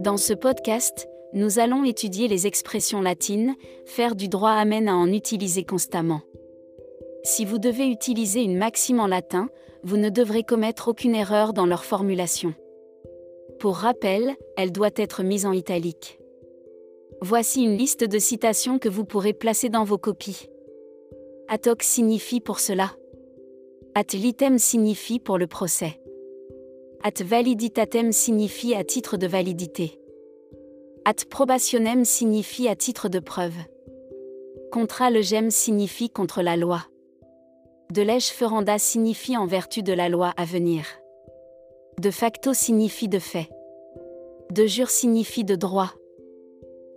Dans ce podcast, nous allons étudier les expressions latines, faire du droit amène à en utiliser constamment. Si vous devez utiliser une maxime en latin, vous ne devrez commettre aucune erreur dans leur formulation. Pour rappel, elle doit être mise en italique. Voici une liste de citations que vous pourrez placer dans vos copies. Ad hoc signifie pour cela. Ad litem signifie pour le procès. Ad validitatem signifie à titre de validité. Ad probationem signifie à titre de preuve. Contra legem signifie contre la loi. De lege ferenda signifie en vertu de la loi à venir. De facto signifie de fait. De jure signifie de droit.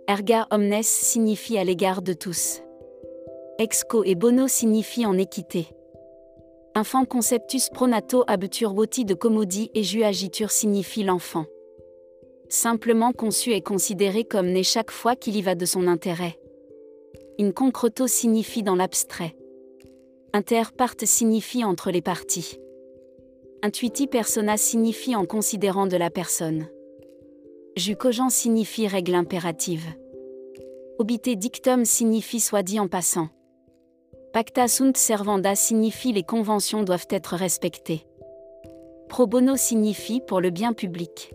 Erga omnes signifie à l'égard de tous. Ex aequo et bono signifie en équité. Infant conceptus pro nato abetur voti de commodi et jus agitur signifie l'enfant. Simplement conçu est considéré comme né chaque fois qu'il y va de son intérêt. In concreto signifie dans l'abstrait. Inter partes signifie entre les parties. Intuitis personae signifie en considérant de la personne. Jus cogens signifie règle impérative. Obiter dictum signifie soit dit en passant. Pacta sunt servanda signifie les conventions doivent être respectées. Pro bono signifie pour le bien public.